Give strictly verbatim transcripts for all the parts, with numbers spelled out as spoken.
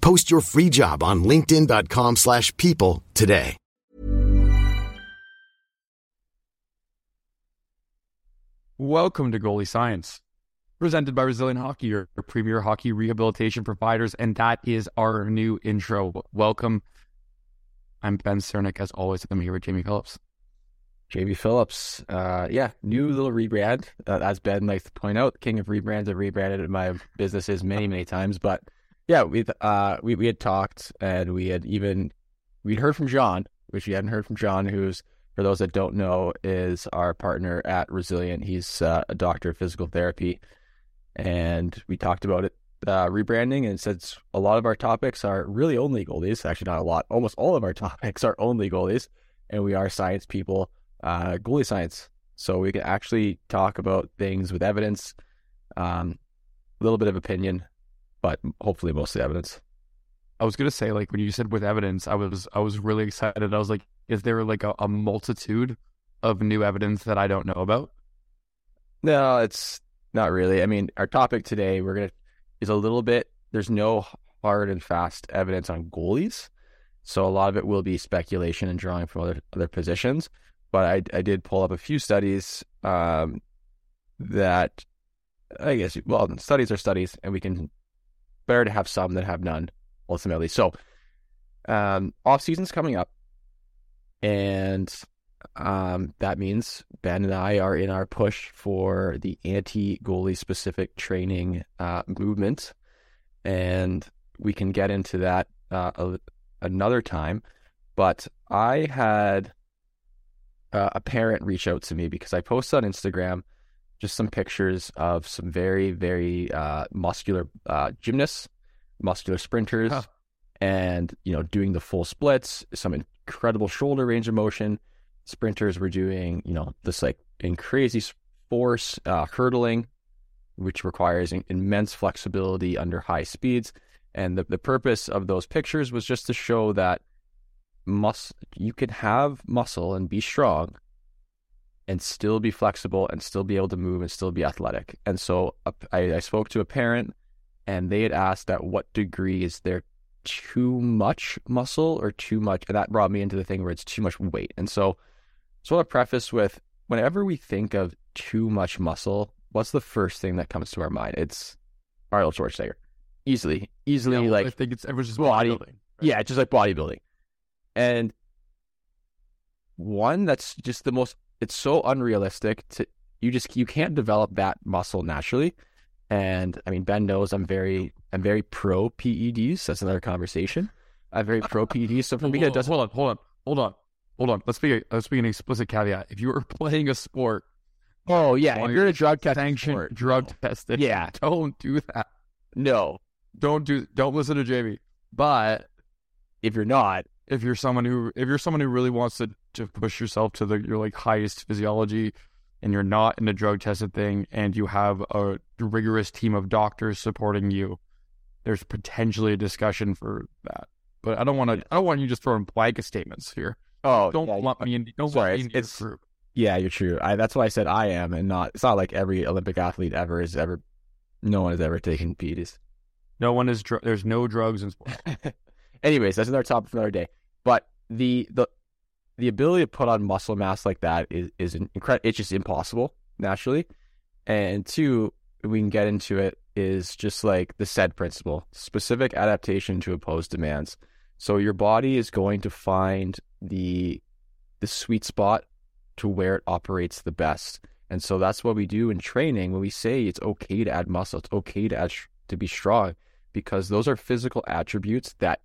Post your free job on linkedin.com slash people today. Welcome to Goalie Science, presented by Resilient Hockey, your premier hockey rehabilitation providers, and that is our new intro. Welcome. I'm Ben Csiernik. As always, I'm here with Jamie Phillips. Jamie Phillips. Uh, yeah, new little rebrand. Uh, as Ben likes to point out, king of rebrands. I've rebranded my businesses many, many times, but yeah, we've, uh, we we had talked, and we had even, we'd heard from John, which you hadn't heard from John, who's, for those that don't know, is our partner at Resilient. He's uh, a doctor of physical therapy, and we talked about it, uh, rebranding, and since a lot of our topics are really only goalies, actually not a lot, almost all of our topics are only goalies, and we are science people, uh, goalie science. So we can actually talk about things with evidence, um, a little bit of opinion, but hopefully mostly evidence. I was going to say, like, when you said with evidence, I was I was really excited. I was like, is there like a, a multitude of new evidence that I don't know about? No, it's not really. I mean, our topic today we're gonna is a little bit, there's no hard and fast evidence on goalies. So a lot of it will be speculation and drawing from other, other positions. But I, I did pull up a few studies um, that I guess, well, studies are studies, and we can better to have some than have none, ultimately. So, um, off season's coming up, and um, that means Ben and I are in our push for the anti-goalie specific training uh, movement, and we can get into that uh, a, another time. But I had uh, a parent reach out to me because I posted on Instagram just some pictures of some very, very uh, muscular uh, gymnasts, muscular sprinters, huh. and, you know, doing the full splits, some incredible shoulder range of motion. Sprinters were doing, you know, this like in crazy force, uh, hurdling, which requires immense flexibility under high speeds. And the, the purpose of those pictures was just to show that mus- you can have muscle and be strong and still be flexible and still be able to move and still be athletic. And so I, I spoke to a parent, and they had asked at what degree is there too much muscle or too much, and that brought me into the thing where it's too much weight. And so I want to preface with, whenever we think of too much muscle, what's the first thing that comes to our mind? It's Arnold Schwarzenegger. Easily, easily yeah, like I think it's it was just body, bodybuilding. Right? Yeah, just like bodybuilding. And one that's just the most, it's so unrealistic to you just you can't develop that muscle naturally. And I mean, Ben knows I'm very I'm very pro P E Ds. That's another conversation. I'm very pro P E Ds. So for me, it doesn't hold on, hold on, hold on, hold on. Let's be let's be an explicit caveat. If you were playing a sport, oh yeah, if you're a drug sanctioned drug tested, yeah, don't do that. No, don't do don't listen to Jamie. But if you're not, if you're someone who if you're someone who really wants to to push yourself to the your like highest physiology, and you're not in a drug tested thing, and you have a rigorous team of doctors supporting you, there's potentially a discussion for that. But I don't want to. I don't want you just throwing blanket statements here. Oh, don't yeah, lump me in. Don't sorry, lump me in. It's, it's, Yeah, you're true. I, that's why I said I am, and not. It's not like every Olympic athlete ever is ever. No one has ever taken P E Ds. No one is. Dr- there's no drugs in sports. Anyways, that's another topic for another day. But the the the ability to put on muscle mass like that is is incredible. It's just impossible naturally. And two, we can get into it. Is just like the said principle: specific adaptation to opposed demands. So your body is going to find the the sweet spot to where it operates the best. And so that's what we do in training when we say it's okay to add muscle, it's okay to add, to be strong, because those are physical attributes that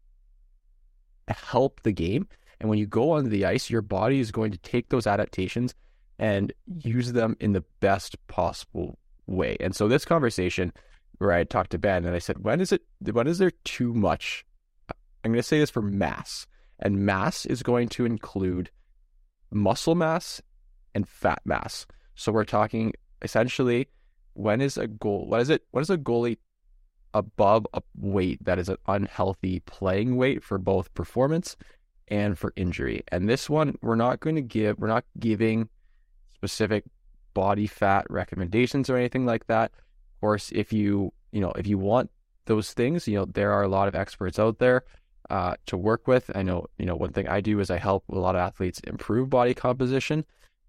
help the game. And when you go onto the ice, your body is going to take those adaptations and use them in the best possible way. And so this conversation where I talked to Ben and I said, when is it, when is there too much? I'm going to say this for mass, and mass is going to include muscle mass and fat mass. So we're talking essentially, when is a goal? What is it? What is a goalie above a weight that is an unhealthy playing weight for both performance and for injury? And this one, we're not going to give. We're not giving specific body fat recommendations or anything like that. Of course, if you you know if you want those things, you know there are a lot of experts out there. Uh, to work with. I know, you know, one thing I do is I help a lot of athletes improve body composition,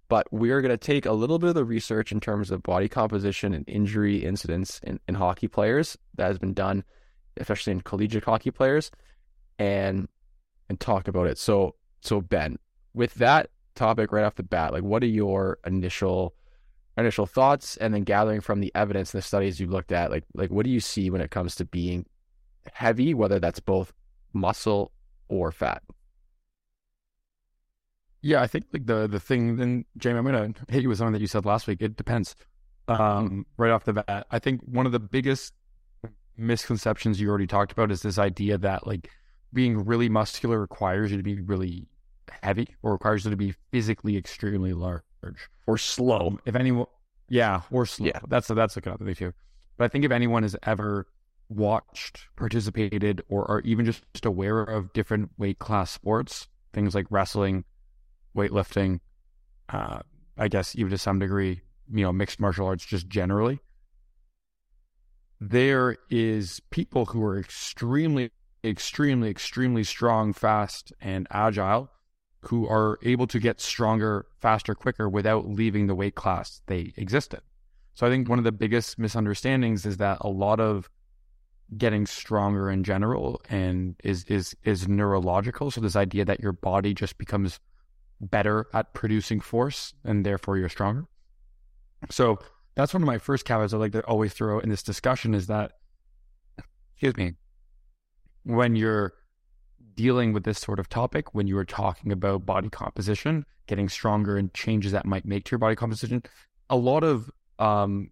but we are going to take a little bit of the research in terms of body composition and injury incidents in, in hockey players that has been done, especially in collegiate hockey players, and and talk about it. So, so Ben, with that topic right off the bat, like what are your initial initial thoughts, and then gathering from the evidence and the studies you've looked at, like like what do you see when it comes to being heavy, whether that's both muscle or fat? Yeah, I think like the the thing. Then Jamie, I'm gonna hit you with something that you said last week. It depends. Um, right off the bat, I think one of the biggest misconceptions you already talked about is this idea that like being really muscular requires you to be really heavy, or requires you to be physically extremely large or slow. If anyone, yeah, or slow. Yeah. That's a, that's a good thing too. But I think if anyone has ever watched, participated, or are even just aware of different weight class sports, things like wrestling, weightlifting, uh, I guess even to some degree, you know, mixed martial arts just generally, there is people who are extremely, extremely, extremely strong, fast, and agile, who are able to get stronger, faster, quicker without leaving the weight class they exist in. So I think one of the biggest misunderstandings is that a lot of getting stronger in general and is is is neurological. So this idea that your body just becomes better at producing force and therefore you're stronger. So that's one of my first caveats I like to always throw in this discussion is that, excuse me, when you're dealing with this sort of topic, when you are talking about body composition, getting stronger and changes that might make to your body composition, a lot of um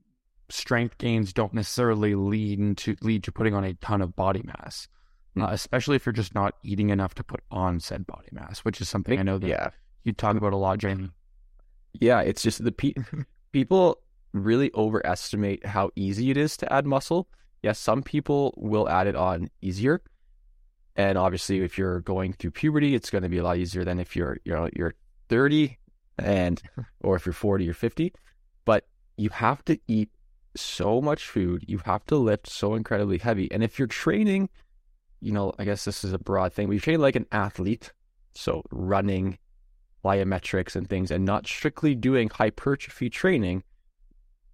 strength gains don't necessarily lead into lead to putting on a ton of body mass, mm. uh, especially if you're just not eating enough to put on said body mass, which is something I, I know that yeah. you talk about a lot, Jamie. Yeah, it's just the pe- people really overestimate how easy it is to add muscle. Yes, some people will add it on easier, and obviously, if you're going through puberty, it's going to be a lot easier than if you're you know you're thirty and or if you're forty or fifty. But you have to eat so much food, you have to lift so incredibly heavy. And if you're training, you know, I guess this is a broad thing, we train like an athlete, so running, plyometrics and things, and not strictly doing hypertrophy training,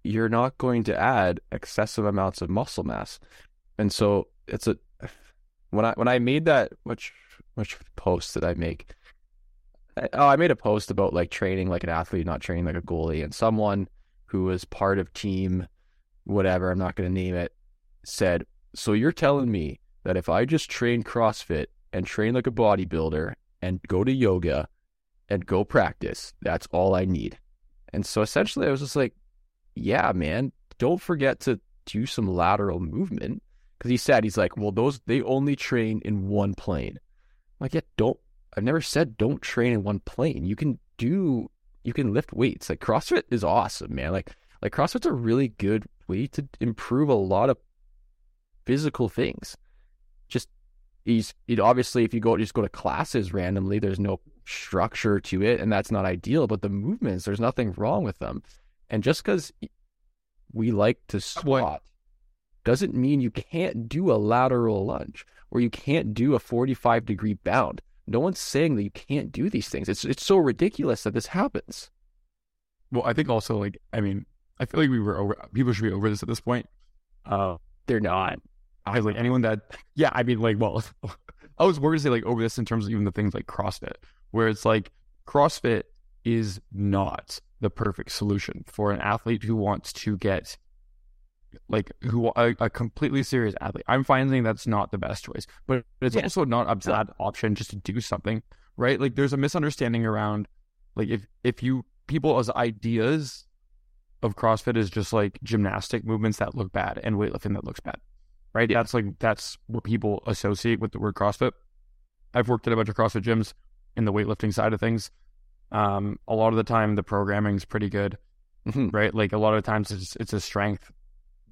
you're not going to add excessive amounts of muscle mass. And so it's a, when I when I made that, which which post did I make? I, oh, I made a post about like training like an athlete, not training like a goalie, and someone who was part of team whatever, I'm not going to name it, said, so you're telling me that if I just train CrossFit and train like a bodybuilder and go to yoga and go practice, that's all I need? And so essentially I was just like, yeah, man, don't forget to do some lateral movement. Because he said, he's like, well, those, they only train in one plane. I'm like, yeah, don't, I've never said don't train in one plane. You can do, you can lift weights. Like CrossFit is awesome, man. Like, like CrossFit's a really good way to improve a lot of physical things. Just, he's, obviously, if you go just go to classes randomly, there's no structure to it, and that's not ideal, but the movements, there's nothing wrong with them. And just because we like to squat doesn't mean you can't do a lateral lunge or you can't do a forty-five degree bound. No one's saying that you can't do these things. It's it's so ridiculous that this happens. Well, I think also, like, I mean, I feel like we were over, people should be over this at this point. Uh, they're not. I was like, anyone that, yeah, I mean, like, well, I was worried to say, like, over this in terms of even the things like CrossFit, where it's like CrossFit is not the perfect solution for an athlete who wants to get, like, who a, a completely serious athlete. I'm finding that's not the best choice, but it's yeah. also not a bad option just to do something, right? Like, there's a misunderstanding around, like, if, if you, people as ideas of CrossFit is just like gymnastic movements that look bad and weightlifting that looks bad, right? Yeah. That's like, that's what people associate with the word CrossFit. I've worked at a bunch of CrossFit gyms in the weightlifting side of things. Um, a lot of the time the programming is pretty good, mm-hmm. right? Like, a lot of times it's, it's a strength,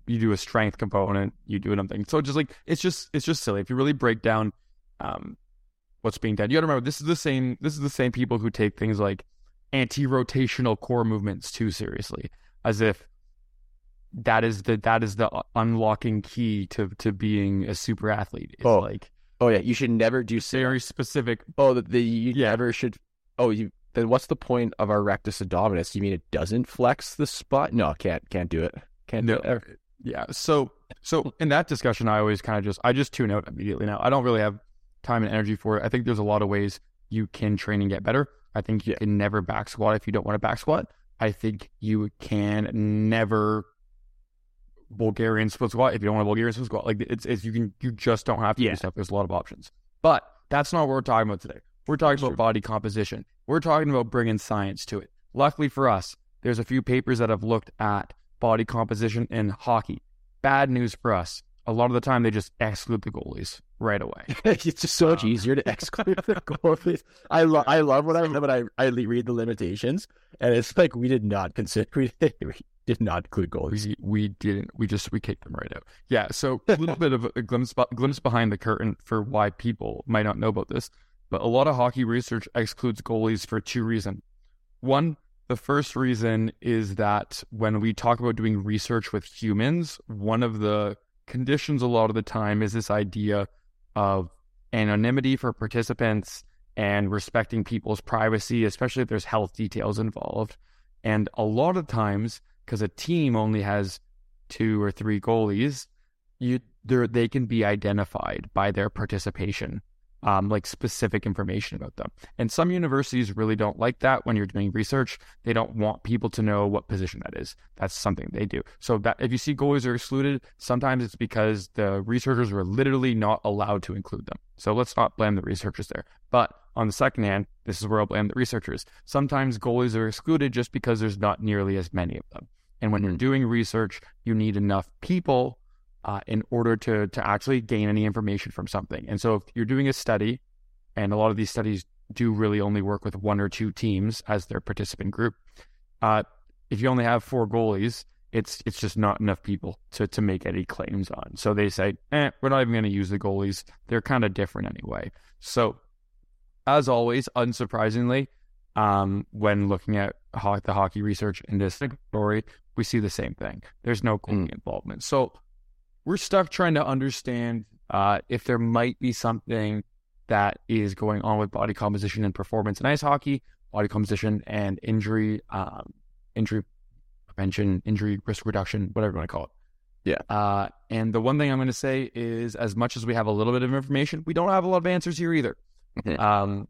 you do a strength component, you do something. So just like, it's just, it's just silly. If you really break down, um, what's being done, you gotta remember, this is the same, this is the same people who take things like anti-rotational core movements too seriously, as if that is the that is the unlocking key to to being a super athlete. It's oh. like, oh yeah, you should never do very specific. Oh, the, the you yeah. never should. Oh, you then what's the point of our rectus abdominis? You mean it doesn't flex the spot? No, can't can't do it. Can't no. do it. Yeah. So so in that discussion, I always kind of just I just tune out immediately. Now I don't really have time and energy for it. I think there's a lot of ways you can train and get better. I think you yeah. can never back squat if you don't want to back squat. I think you can never Bulgarian split squat if you don't want a Bulgarian split squat. Like, it's, it's you can you just don't have to yeah. do stuff. There's a lot of options. But that's not what we're talking about today. We're talking that's about true. body composition. We're talking about bringing science to it. Luckily for us, there's a few papers that have looked at body composition in hockey. Bad news for us. A lot of the time, they just exclude the goalies right away. It's just so much um, easier to exclude the goalies. I love, I love when I when I, I read the limitations, and it's like we did not consider, we did, we did not include goalies. We, we didn't. We just we kicked them right out. Yeah. So a little bit of a glimpse glimpse behind the curtain for why people might not know about this, but a lot of hockey research excludes goalies for two reasons. One. The first reason is that when we talk about doing research with humans, one of the conditions a lot of the time is this idea of anonymity for participants and respecting people's privacy, especially if there's health details involved. And a lot of times, because a team only has two or three goalies, you they can be identified by their participation. Um, like specific information about them. And some universities really don't like that when you're doing research. They don't want people to know what position that is. That's something they do. So that if you see goalies are excluded, sometimes it's because the researchers were literally not allowed to include them. So let's not blame the researchers there. But on the second hand, this is where I'll blame the researchers. Sometimes goalies are excluded just because there's not nearly as many of them. And when mm-hmm. you're doing research, you need enough people Uh, in order to to actually gain any information from something. And so if you're doing a study, and a lot of these studies do really only work with one or two teams as their participant group, uh, if you only have four goalies, it's it's just not enough people to, to make any claims on. So they say, eh, we're not even going to use the goalies. They're kind of different anyway. So as always, unsurprisingly, um, when looking at ho- the hockey research in this story, we see the same thing. There's no goalie mm. involvement. So we're stuck trying to understand uh, if there might be something that is going on with body composition and performance in ice hockey, body composition and injury, um, injury prevention, injury risk reduction, whatever you want to call it. Yeah. Uh, and the one thing I'm going to say is, as much as we have a little bit of information, we don't have a lot of answers here either. um,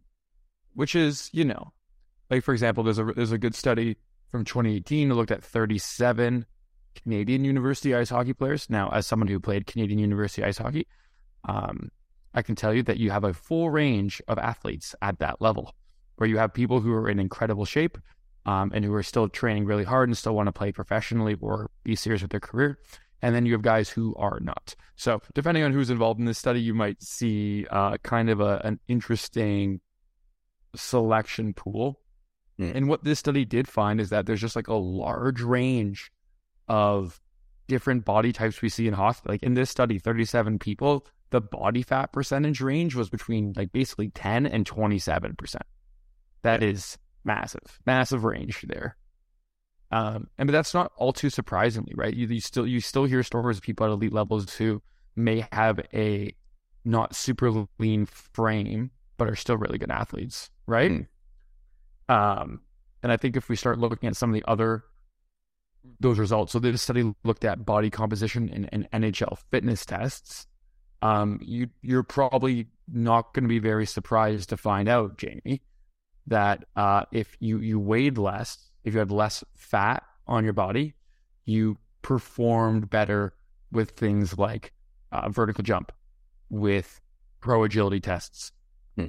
which is, you know, like, for example, there's a there's a good study from twenty eighteen that looked at thirty-seven Canadian university ice hockey players. Now, as someone who played Canadian university ice hockey, um, I can tell you that you have a full range of athletes at that level, where you have people who are in incredible shape um, and who are still training really hard and still want to play professionally or be serious with their career. And then you have guys who are not. So depending on who's involved in this study, you might see uh, kind of a, an interesting selection pool. Mm. And what this study did find is that there's just like a large range of different body types we see in hockey. Like, in this study, thirty-seven people, the body fat percentage range was between like basically ten and twenty-seven percent. That is massive, massive range there. Um, and but that's not all too surprisingly, right? You, you still you still hear stories of people at elite levels who may have a not super lean frame, but are still really good athletes, right? Mm. Um, and I think if we start looking at some of the other those results, so this study looked at body composition and, and N H L fitness tests. Um, you you're probably not going to be very surprised to find out, Jamie, that uh, if you you weighed less, if you had less fat on your body, you performed better with things like uh, vertical jump, with pro agility tests, hmm.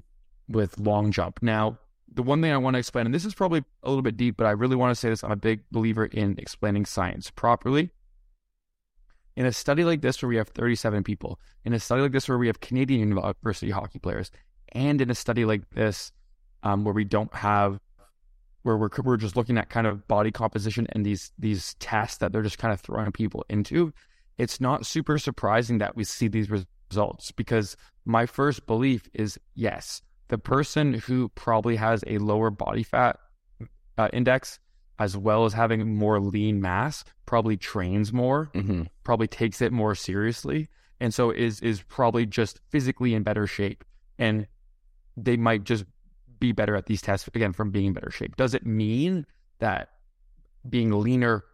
with long jump. Now, the one thing I want to explain, and this is probably a little bit deep, but I really want to say this, I'm a big believer in explaining science properly. In a study like this where we have thirty-seven people, in a study like this where we have Canadian university hockey players, and in a study like this um, where we don't have where we're we're just looking at kind of body composition and these these tests that they're just kind of throwing people into, it's not super surprising that we see these results, because my first belief is, yes, the person who probably has a lower body fat uh, index as well as having more lean mass probably trains more, mm-hmm. probably takes it more seriously, and so is is probably just physically in better shape, and they might just be better at these tests, again, from being in better shape. Does it mean that being leaner,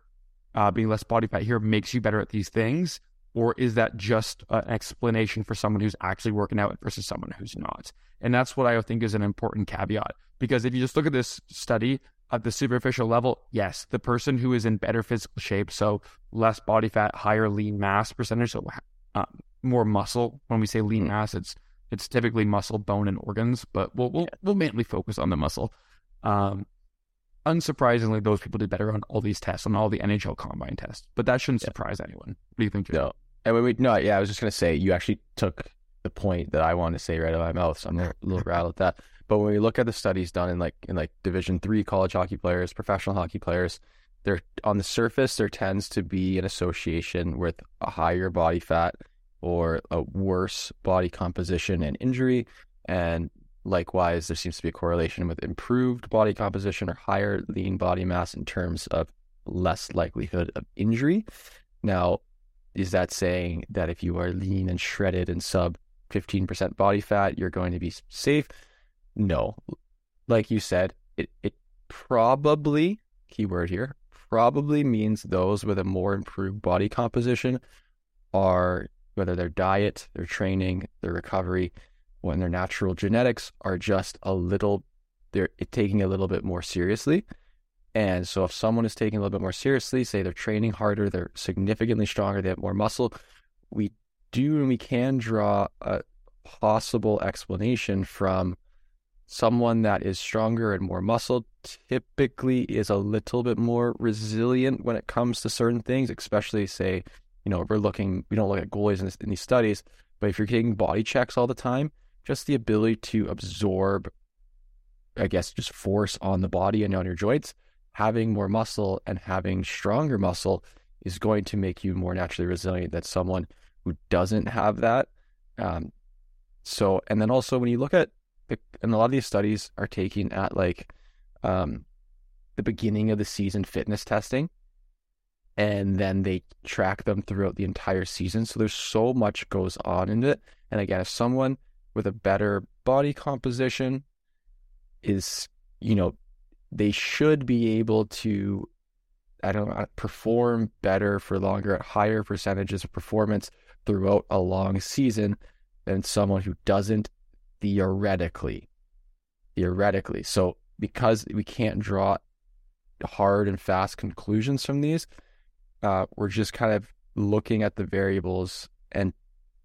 uh, being less body fat here makes you better at these things? Or is that just an explanation for someone who's actually working out versus someone who's not? And that's what I think is an important caveat, because if you just look at this study at the superficial level, yes, the person who is in better physical shape, so less body fat, higher lean mass percentage, so uh, more muscle. When we say lean mass, it's It's typically muscle, bone, and organs, but we'll we'll, we'll mainly focus on the muscle. Um, unsurprisingly, those people did better on all these tests, on all the N H L combine tests, but that shouldn't yeah. surprise anyone. What do you think, Jim? No, and we, we, no, yeah, I was just going to say, you actually took the point that I wanted to say right out of my mouth, so I'm a little rattled at that. But when we look at the studies done in like in like Division three college hockey players, professional hockey players, they're, on the surface, there tends to be an association with a higher body fat or a worse body composition and injury. And likewise, there seems to be a correlation with improved body composition or higher lean body mass in terms of less likelihood of injury. Now, is that saying that if you are lean and shredded and sub fifteen percent body fat, you're going to be safe? No. Like you said, it, it probably, keyword here, probably means those with a more improved body composition are, whether their diet, their training, their recovery, when their natural genetics are just a little, they're taking a little bit more seriously. And so if someone is taking a little bit more seriously, say they're training harder, they're significantly stronger, they have more muscle, we do and we can draw a possible explanation from someone that is stronger and more muscle typically is a little bit more resilient when it comes to certain things, especially say, you know, if we're looking, we don't look at goalies in, this, in these studies, but if you're getting body checks all the time, just the ability to absorb, I guess, just force on the body and on your joints, having more muscle and having stronger muscle is going to make you more naturally resilient than someone who doesn't have that. Um, so, and then also when you look at, the, and a lot of these studies are taking at like um, the beginning of the season fitness testing, and then they track them throughout the entire season. So there's so much goes on in it. And again, if someone with a better body composition is, you know, they should be able to, I don't know, perform better for longer at higher percentages of performance throughout a long season than someone who doesn't theoretically, theoretically. So because we can't draw hard and fast conclusions from these, Uh, we're just kind of looking at the variables and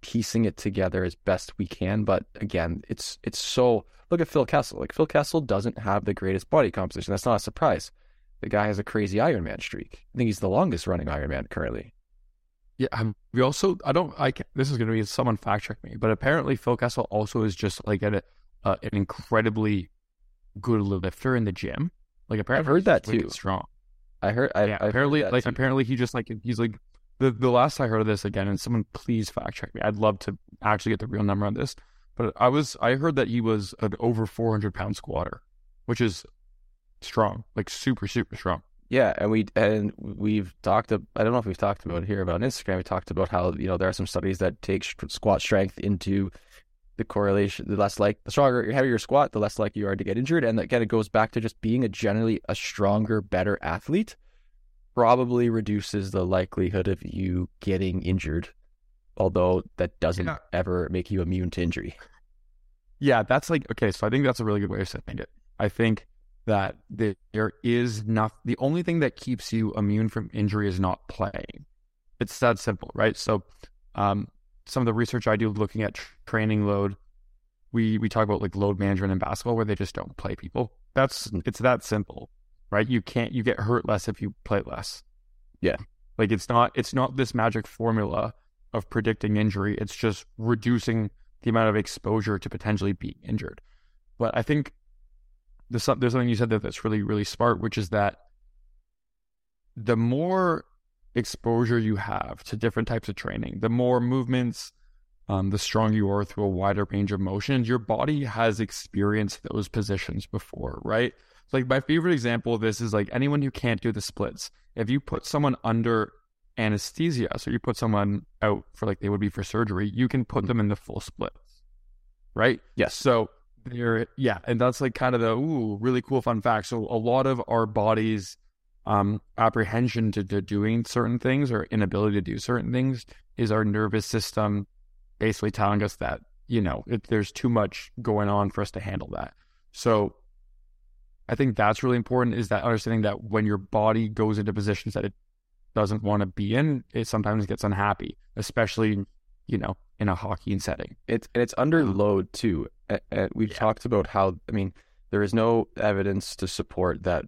piecing it together as best we can. But again, it's it's so, look at Phil Kessel. Like Phil Kessel doesn't have the greatest body composition. That's not a surprise. The guy has a crazy Ironman streak. I think he's the longest running Ironman currently. Yeah, um, we also, I don't, I can't, this is going to be, someone fact check me, but apparently Phil Kessel also is just like a, uh, an incredibly good lifter in the gym. Like apparently I've heard that too. Strong. I heard. I, yeah, I apparently, heard like too. apparently, he just like he's like the the last I heard of this again. And someone please fact check me. I'd love to actually get the real number on this. But I was I heard that he was an over four hundred pound squatter. which is strong, like super, super strong. Yeah, and we and we've talked. I don't know if we've talked about it here, but on Instagram, we talked about how, you know, there are some studies that take squat strength into the correlation. The less like the stronger, the heavier your squat, the less likely you are to get injured, and that kind of goes back to just being a generally a stronger, better athlete. Probably reduces the likelihood of you getting injured, although that doesn't yeah. ever make you immune to injury. Yeah, that's like okay. So I think that's a really good way of saying it. I think that there is not, the only thing that keeps you immune from injury is not playing. It's that simple, right? So um, some of the research I do looking at training load, we, we talk about like load management in basketball where they just don't play people. That's, it's that simple, right? You can't, you get hurt less if you play less. Yeah. Like it's not, it's not this magic formula of predicting injury. It's just reducing the amount of exposure to potentially be injured. But I think There's something you said that that's really, really smart, which is that the more exposure you have to different types of training, the more movements, um, the stronger you are through a wider range of motions, your body has experienced those positions before, right? So like my favorite example of this is like anyone who can't do the splits. If you put someone under anesthesia, so you put someone out for like they would be for surgery, you can put them in the full splits, right? Yes. So You're, yeah, and that's like kind of the ooh, really cool fun fact. So a lot of our body's um, apprehension to, to doing certain things or inability to do certain things is our nervous system basically telling us that, you know, it, there's too much going on for us to handle that. So I think that's really important, is that understanding that when your body goes into positions that it doesn't want to be in, it sometimes gets unhappy, especially, you know, in a hockey setting. It's, and it's under load too. And we've yeah. talked about how, I mean, there is no evidence to support that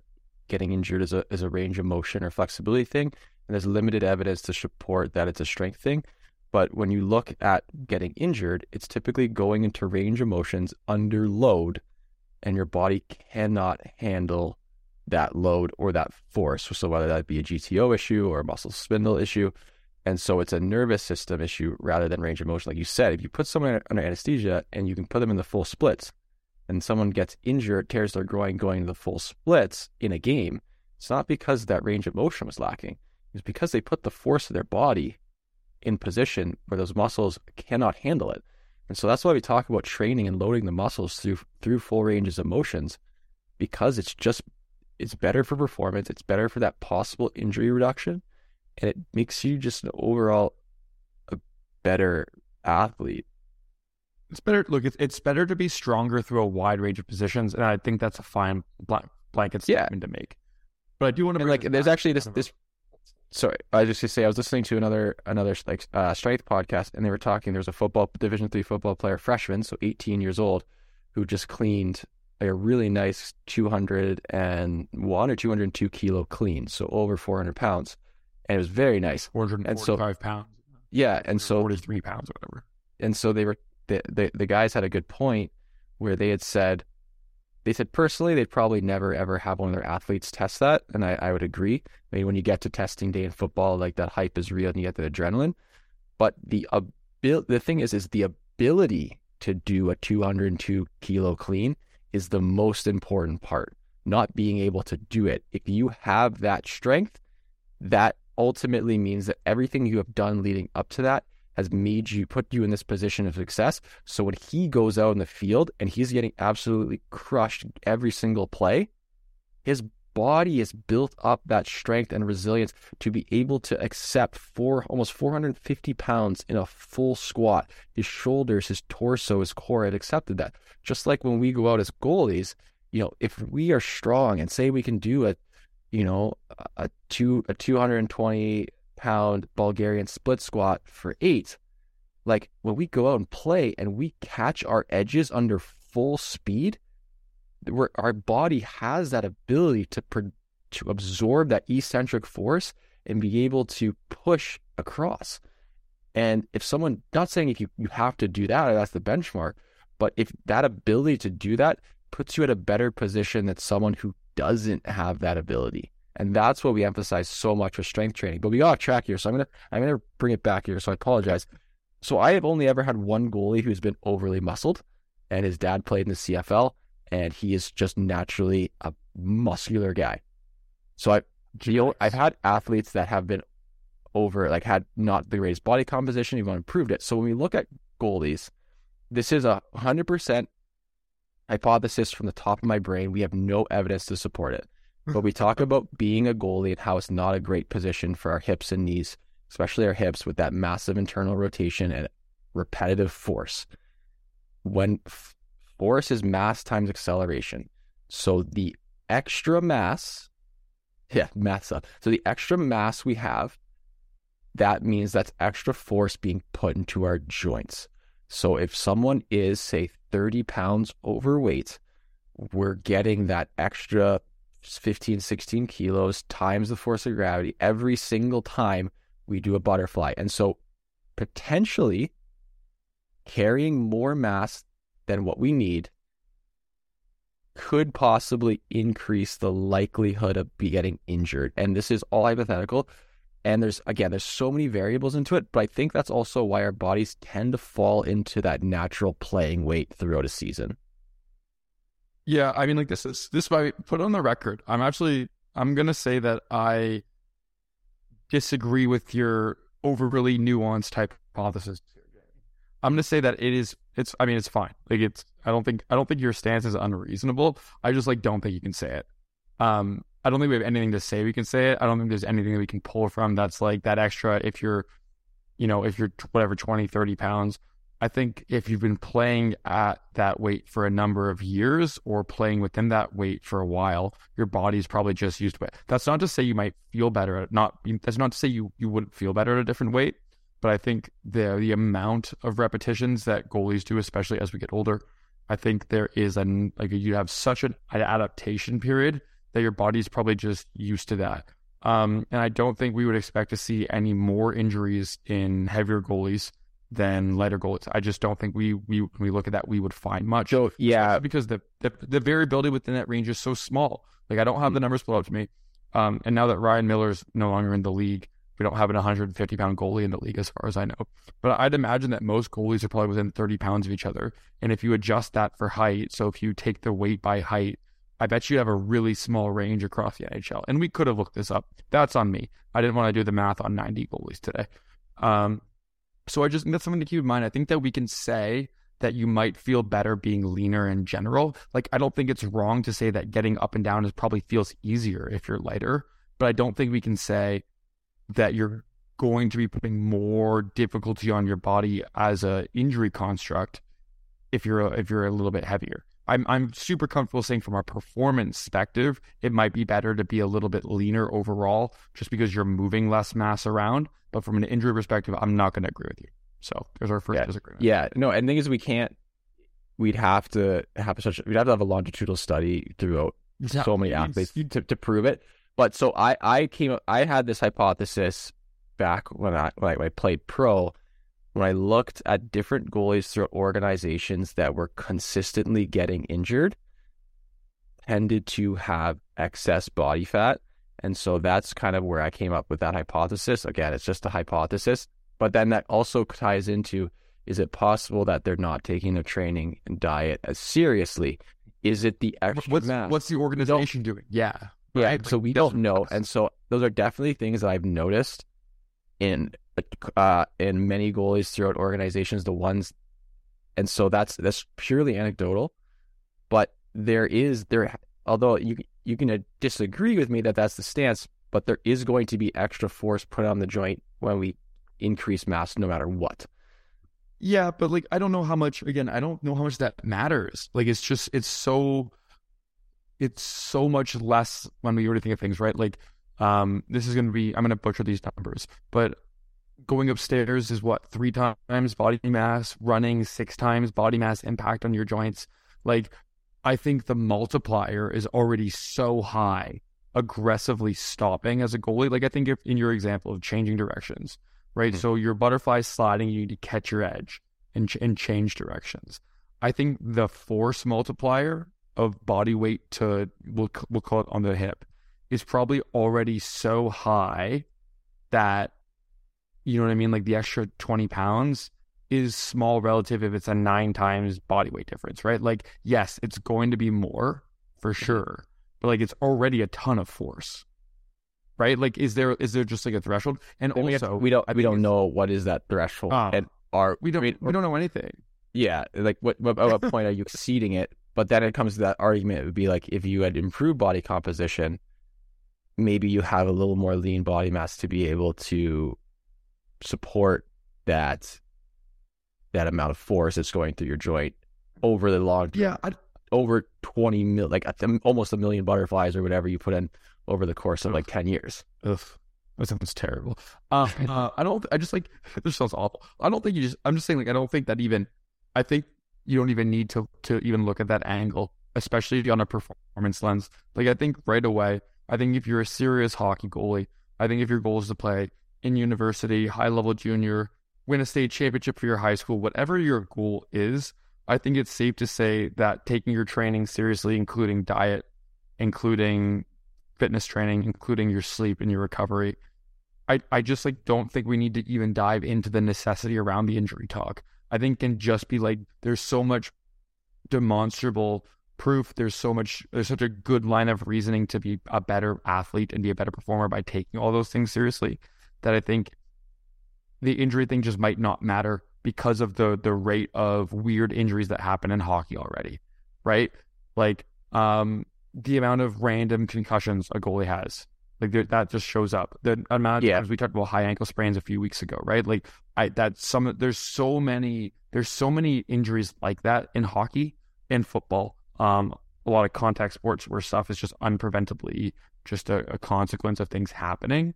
getting injured is a is a range of motion or flexibility thing. And there's limited evidence to support that it's a strength thing. But when you look at getting injured, it's typically going into range of motions under load, and your body cannot handle that load or that force. So whether that be a G T O issue or a muscle spindle issue. And so it's a nervous system issue rather than range of motion. Like you said, if you put someone under anesthesia and you can put them in the full splits, and someone gets injured, tears their groin going to the full splits in a game, it's not because that range of motion was lacking. It's because they put the force of their body in position where those muscles cannot handle it. And so that's why we talk about training and loading the muscles through through full ranges of motions, because it's just, it's better for performance. It's better for that possible injury reduction. And it makes you just an overall a better athlete. It's better. Look, it's, it's better to be stronger through a wide range of positions. And I think that's a fine blank, blanket statement yeah. to make. But I do want to bring, like, there's back. actually this, this, sorry, I just to say, I was listening to another, another like uh, strength podcast, and they were talking, there was a football division three football player, freshman, so eighteen years old, who just cleaned like a really nice two hundred one or two hundred two kilo clean. So over four hundred pounds. And it was very nice. four hundred forty-five so, pounds. Yeah. And so forty-three pounds or whatever. And so they were, the, the, the guys had a good point where they had said, they said personally, they'd probably never ever have one of their athletes test that. And I, I would agree. I mean, when you get to testing day in football, like that hype is real and you get the adrenaline. But the abil- the thing is, is the ability to do a two hundred two kilo clean is the most important part, not being able to do it. If you have that strength, that ultimately means that everything you have done leading up to that has made you, put you in this position of success. So when he goes out in the field and he's getting absolutely crushed every single play, his body has built up that strength and resilience to be able to accept four, almost four hundred fifty pounds in a full squat. His shoulders, his torso, his core had accepted that. Just like when we go out as goalies, you know, if we are strong and say we can do a you know, a two a two hundred twenty pound Bulgarian split squat for eight. Like when we go out and play and we catch our edges under full speed, where our body has that ability to to absorb that eccentric force and be able to push across. And if someone, not saying if you, you have to do that or that's the benchmark, but if that ability to do that puts you at a better position than someone who doesn't have that ability. And that's what we emphasize so much with strength training. But we got off track here, so I'm gonna I'm gonna bring it back here. So I apologize. So I have only ever had one goalie who's been overly muscled, and his dad played in the C F L, and he is just naturally a muscular guy. So I feel I've had athletes that have been over, like had not the greatest body composition, even improved it. So when we look at goalies, this is a one hundred percent hypothesis from the top of my brain. We have no evidence to support it. But we talk about being a goalie and how it's not a great position for our hips and knees, especially our hips with that massive internal rotation and repetitive force. When f- force is mass times acceleration. So the extra mass, yeah, mass up. So the extra mass we have, that means that's extra force being put into our joints. So if someone is, say, thirty pounds overweight, we're getting that extra fifteen, sixteen kilos times the force of gravity every single time we do a butterfly. And so potentially carrying more mass than what we need could possibly increase the likelihood of be getting injured. And this is all hypothetical. And there's, again, there's so many variables into it, but I think that's also why our bodies tend to fall into that natural playing weight throughout a season. Yeah, I mean, like this is, this might be put on the record. I'm actually, I'm going to say that I disagree with your overly nuanced type hypothesis. I'm going to say that it is, it's, I mean, it's fine. Like it's, I don't think, I don't think your stance is unreasonable. I just like, don't think you can say it. Um, I don't think we have anything to say we can say it. I don't think there's anything that we can pull from that's like that extra if you're, you know, if you're whatever, twenty, thirty pounds. I think if you've been playing at that weight for a number of years or playing within that weight for a while, your body's probably just used to it. That's not to say you might feel better at not, that's not to say you, you wouldn't feel better at a different weight, but I think the the amount of repetitions that goalies do, especially as we get older, I think there is an, like you have such an adaptation period that your body's probably just used to that. Um, and I don't think we would expect to see any more injuries in heavier goalies than lighter goalies. I just don't think we, we when we look at that, we would find much. So, yeah. Because the, the the variability within that range is so small. Like, I don't have the numbers pulled up to me. Um, and now that Ryan Miller's no longer in the league, we don't have an one hundred fifty pound goalie in the league as far as I know. But I'd imagine that most goalies are probably within thirty pounds of each other. And if you adjust that for height, so if you take the weight by height, I bet you have a really small range across the N H L. And we could have looked this up. That's on me. I didn't want to do the math on ninety goalies today. Um, so I just, that's something to keep in mind. I think that we can say that you might feel better being leaner in general. Like, I don't think it's wrong to say that getting up and down is probably feels easier if you're lighter. But I don't think we can say that you're going to be putting more difficulty on your body as a injury construct if you're a, if you're a little bit heavier. I'm I'm super comfortable saying from a performance perspective, it might be better to be a little bit leaner overall just because you're moving less mass around. But from an injury perspective, I'm not going to agree with you. So there's our first yeah. disagreement. Yeah, no, and the thing is we can't, we'd have to have such, we'd have to have a longitudinal study throughout that, so many athletes you, to, to prove it. But so I, I came up, I had this hypothesis back when I, when I played pro, when I looked at different goalies throughout organizations that were consistently getting injured, tended to have excess body fat. And so that's kind of where I came up with that hypothesis. Again, it's just a hypothesis. But then that also ties into, is it possible that they're not taking their training and diet as seriously? Is it the extra what's, mass? What's the organization doing? Yeah. Yeah. Right? So we don't know. And so those are definitely things that I've noticed in Uh, in many goalies throughout organizations, the ones, and so that's that's purely anecdotal. But there is there, although you you can disagree with me that that's the stance, but there is going to be extra force put on the joint when we increase mass, no matter what. Yeah, but like I don't know how much. Again, I don't know how much that matters. Like it's just it's so it's so much less when we already think of things, right? Like um, this is going to be I'm going to butcher these numbers, but going upstairs is what, three times body mass, running six times body mass impact on your joints. Like, I think the multiplier is already so high, aggressively stopping as a goalie. Like, I think if in your example of changing directions, right? Mm-hmm. So your butterfly sliding, you need to catch your edge and, and change directions. I think the force multiplier of body weight to, we'll, we'll call it on the hip, is probably already so high that, you know what I mean? Like the extra twenty pounds is small relative if it's a nine times body weight difference, right? Like, yes, it's going to be more for sure, but like it's already a ton of force, right? Like, is there is there just like a threshold? And then also, we, to, we don't I we don't know what is that threshold, uh, and are we don't I mean, we don't know anything. Yeah, like what what, what point are you exceeding it? But then it comes to that argument. It would be like if you had improved body composition, maybe you have a little more lean body mass to be able to support that. that amount of force that's going through your joint over the long term. Yeah, I'd, over twenty mil, like almost a million butterflies or whatever you put in over the course of ugh, like ten years. Ugh, that sounds terrible. Uh, uh, I don't, I just like, this sounds awful. I don't think you just, I'm just saying like, I don't think that even, I think you don't even need to, to even look at that angle, especially on a performance lens. Like I think right away, I think if you're a serious hockey goalie, I think if your goal is to play in university, high level junior, win a state championship for your high school, whatever your goal is, I think it's safe to say that taking your training seriously, including diet, including fitness training, including your sleep and your recovery, I, I just like don't think we need to even dive into the necessity around the injury talk. I think it can just be like, there's so much demonstrable proof. There's so much, there's such a good line of reasoning to be a better athlete and be a better performer by taking all those things seriously that I think the injury thing just might not matter because of the the rate of weird injuries that happen in hockey already, right? Like um, the amount of random concussions a goalie has, like there, that just shows up. The amount of yeah. times we talked about high ankle sprains a few weeks ago, right? Like I that some there's so many there's so many injuries like that in hockey and football. Um, a lot of contact sports where stuff is just unpreventably just a, a consequence of things happening.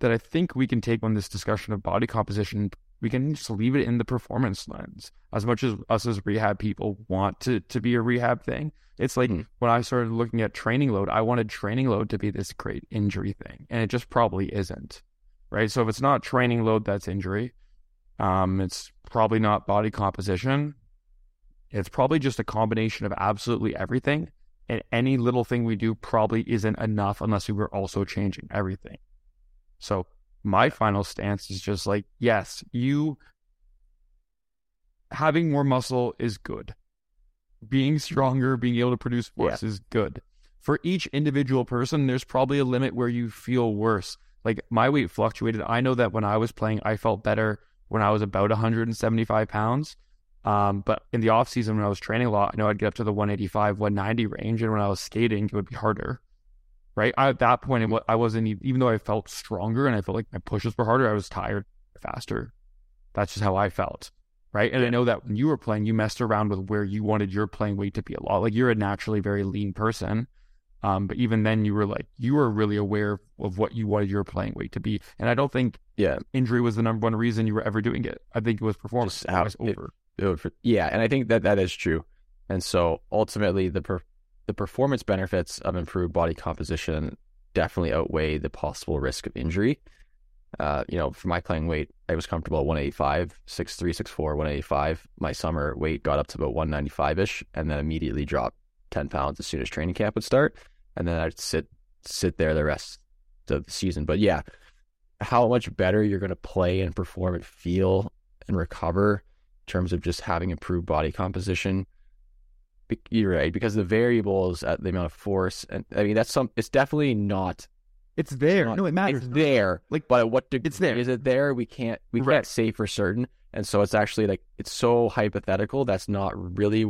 That I think we can take on this discussion of body composition, we can just leave it in the performance lens. As much as us as rehab people want to, to be a rehab thing, it's like mm. when I started looking at training load, I wanted training load to be this great injury thing, and it just probably isn't, right? So if it's not training load, that's injury. Um, it's probably not body composition. It's probably just a combination of absolutely everything, and any little thing we do probably isn't enough unless we were also changing everything. So my final stance is just like, yes, you having more muscle is good. Being stronger, being able to produce force yeah. is good. For each individual person, there's probably a limit where you feel worse. Like my weight fluctuated. I know that when I was playing, I felt better when I was about one hundred seventy-five pounds. Um, but in the off season, when I was training a lot, I know I'd get up to the one eighty-five, one ninety range. And when I was skating, it would be harder. Right I, at that point, I wasn't even though I felt stronger and I felt like my pushes were harder. I was tired faster. That's just how I felt, right? And yeah. I know that when you were playing, you messed around with where you wanted your playing weight to be a lot. Like you're a naturally very lean person, um, but even then, you were like you were really aware of what you wanted your playing weight to be. And I don't think yeah injury was the number one reason you were ever doing it. I think it was performance. How, it, over. It would, yeah, and I think that that is true. And so ultimately, the per- The performance benefits of improved body composition definitely outweigh the possible risk of injury. Uh, you know, for my playing weight, I was comfortable at one eighty-five, six three, six four, one eighty-five. My summer weight got up to about one ninety-five-ish and then immediately dropped ten pounds as soon as training camp would start. And then I'd sit sit there the rest of the season. But yeah, how much better you're going to play and perform and feel and recover in terms of just having improved body composition. You're right, because the variables at the amount of force, and I mean that's some. It's definitely not. It's there. It's not, no, it matters. It's there. Like, but what degree it's there. Is it there? We can't. We right. can't say for certain. And so it's actually like it's so hypothetical. That's not really.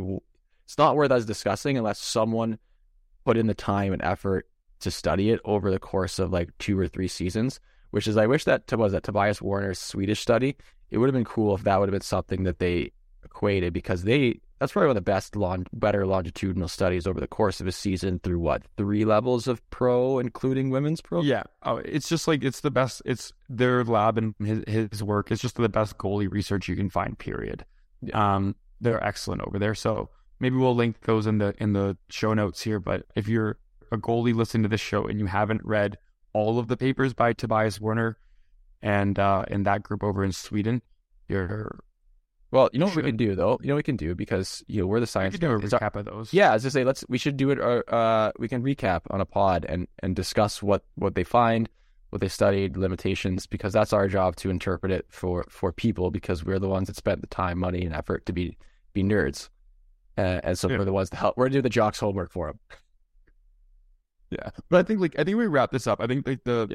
It's not worth us discussing unless someone put in the time and effort to study it over the course of like two or three seasons. Which is, I wish that was that Tobias Werner's Swedish study. It would have been cool if that would have been something that they equated because they. That's probably one of the best, long, better longitudinal studies over the course of a season through, what, three levels of pro, including women's pro? Yeah. Oh, it's just like it's the best. It's their lab and his, his work. It's just the best goalie research you can find, period. Yeah. Um, they're excellent over there. So maybe we'll link those in the in the show notes here. But if you're a goalie listening to this show and you haven't read all of the papers by Tobias Werner and, uh, and that group over in Sweden, you're... Well, you know what should. we can do though. You know what we can do because you know we're the science. We can do a recap our, of those. Yeah, as I say, let's we should do it. Uh, we can recap on a pod and, and discuss what, what they find, what they studied, limitations, because that's our job to interpret it for, for people, because we're the ones that spent the time, money, and effort to be be nerds. Uh, and so yeah. we're the ones to help. We're going to do the jocks' homework for them. Yeah. But I think, like, I think we wrap this up. I think like the, yeah.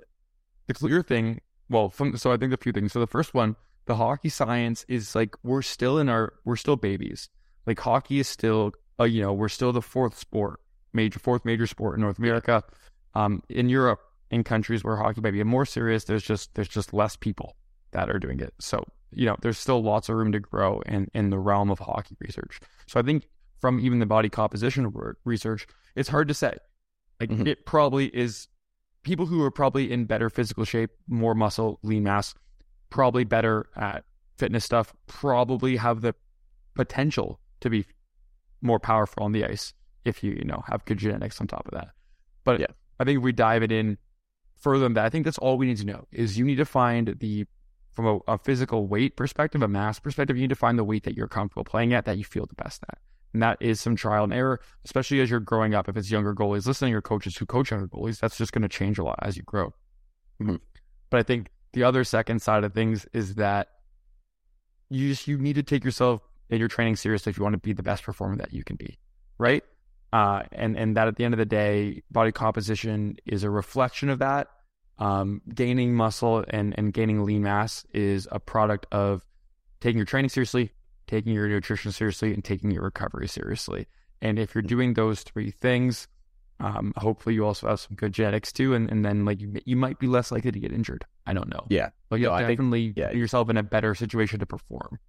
the clear thing, well, from, so I think a few things. So the first one, the hockey science is like, we're still in our, we're still babies. Like hockey is still, uh, you know, we're still the fourth sport, major, fourth major sport in North America. Um, in Europe, in countries where hockey might be more serious, there's just there's just less people that are doing it. So, you know, there's still lots of room to grow in, in the realm of hockey research. So I think from even the body composition research, it's hard to say. Like mm-hmm. it probably is people who are probably in better physical shape, more muscle, lean mass, probably better at fitness stuff, probably have the potential to be more powerful on the ice if you, you know, have good genetics on top of that. But yeah. I think if we dive it in further than that, I think that's all we need to know is you need to find the, from a, a physical weight perspective, a mass perspective, you need to find the weight that you're comfortable playing at, that you feel the best at. And that is some trial and error, especially as you're growing up. If it's younger goalies listening, your coaches who coach younger goalies, that's just going to change a lot as you grow. Mm-hmm. But I think the other second side of things is that you just, you need to take yourself and your training seriously if you want to be the best performer that you can be, right? Uh, and, and that at the end of the day, body composition is a reflection of that. Um, gaining muscle and, and gaining lean mass is a product of taking your training seriously, taking your nutrition seriously, and taking your recovery seriously. And if you're doing those three things, um, hopefully you also have some good genetics too. And, and then like you, you might be less likely to get injured. I don't know. Yeah. But you'll no, definitely think, yeah. put yourself in a better situation to perform.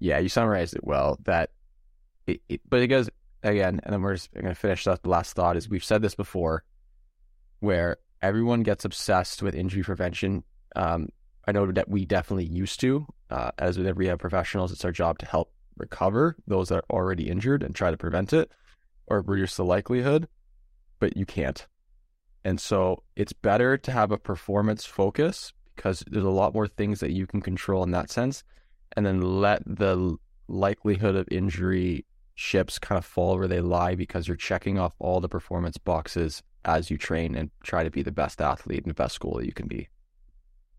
Yeah. You summarized it well, that it, it, but it goes, again, and then we're just going to finish up. The last thought is we've said this before, where everyone gets obsessed with injury prevention. Um, I know that we definitely used to, uh, as with rehab professionals, it's our job to help recover those that are already injured and try to prevent it or reduce the likelihood, but you can't. And so it's better to have a performance focus because there's a lot more things that you can control in that sense, and then let the likelihood of injury ships kind of fall where they lie, because you're checking off all the performance boxes as you train and try to be the best athlete and the best goalie you can be.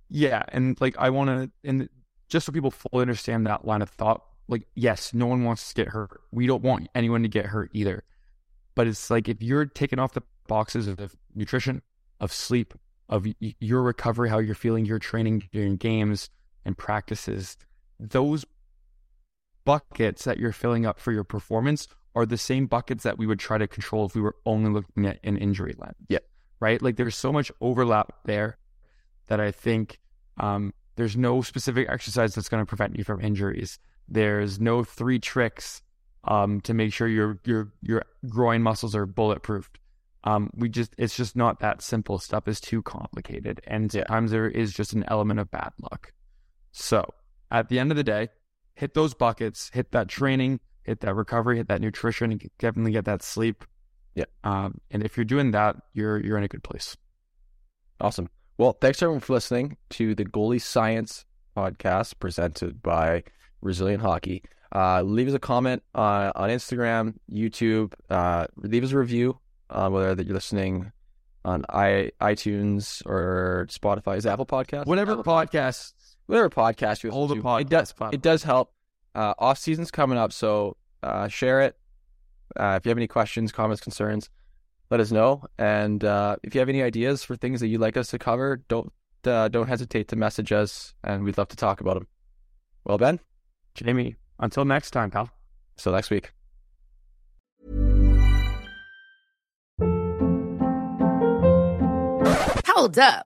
Yeah. And like, I want to, and just so people fully understand that line of thought, like, yes, no one wants to get hurt. We don't want anyone to get hurt either. But it's like, if you're taking off the boxes of nutrition, of sleep, of your recovery, how you're feeling, your training during games and practices, those buckets that you're filling up for your performance are the same buckets that we would try to control if we were only looking at an injury lens. Yeah. Right? Like there's so much overlap there that I think um, there's no specific exercise that's going to prevent you from injuries. There's no three tricks um, to make sure your your your groin muscles are bulletproofed. Um, we just it's just not that simple. Stuff is too complicated, and yeah. sometimes there is just an element of bad luck. So at the end of the day, hit those buckets, hit that training, hit that recovery, hit that nutrition, and definitely get that sleep. Yeah. Um, and if you're doing that, you're you're in a good place. Awesome. Well, thanks everyone for listening to the Goalie Science podcast presented by Resilient Hockey. Uh, leave us a comment uh, on Instagram, YouTube. Uh, leave us a review on uh, whether that you're listening on I, iTunes or Spotify. Is it Apple Podcasts? Whatever podcasts. Whatever podcast you hold a pod, it does it does help. Uh, off season's coming up, so uh, share it. Uh, if you have any questions, comments, concerns, let us know. And uh, if you have any ideas for things that you'd like us to cover, don't uh, don't hesitate to message us, and we'd love to talk about them. Well, Ben, Jamie, until next time, pal. So next week. Hold up.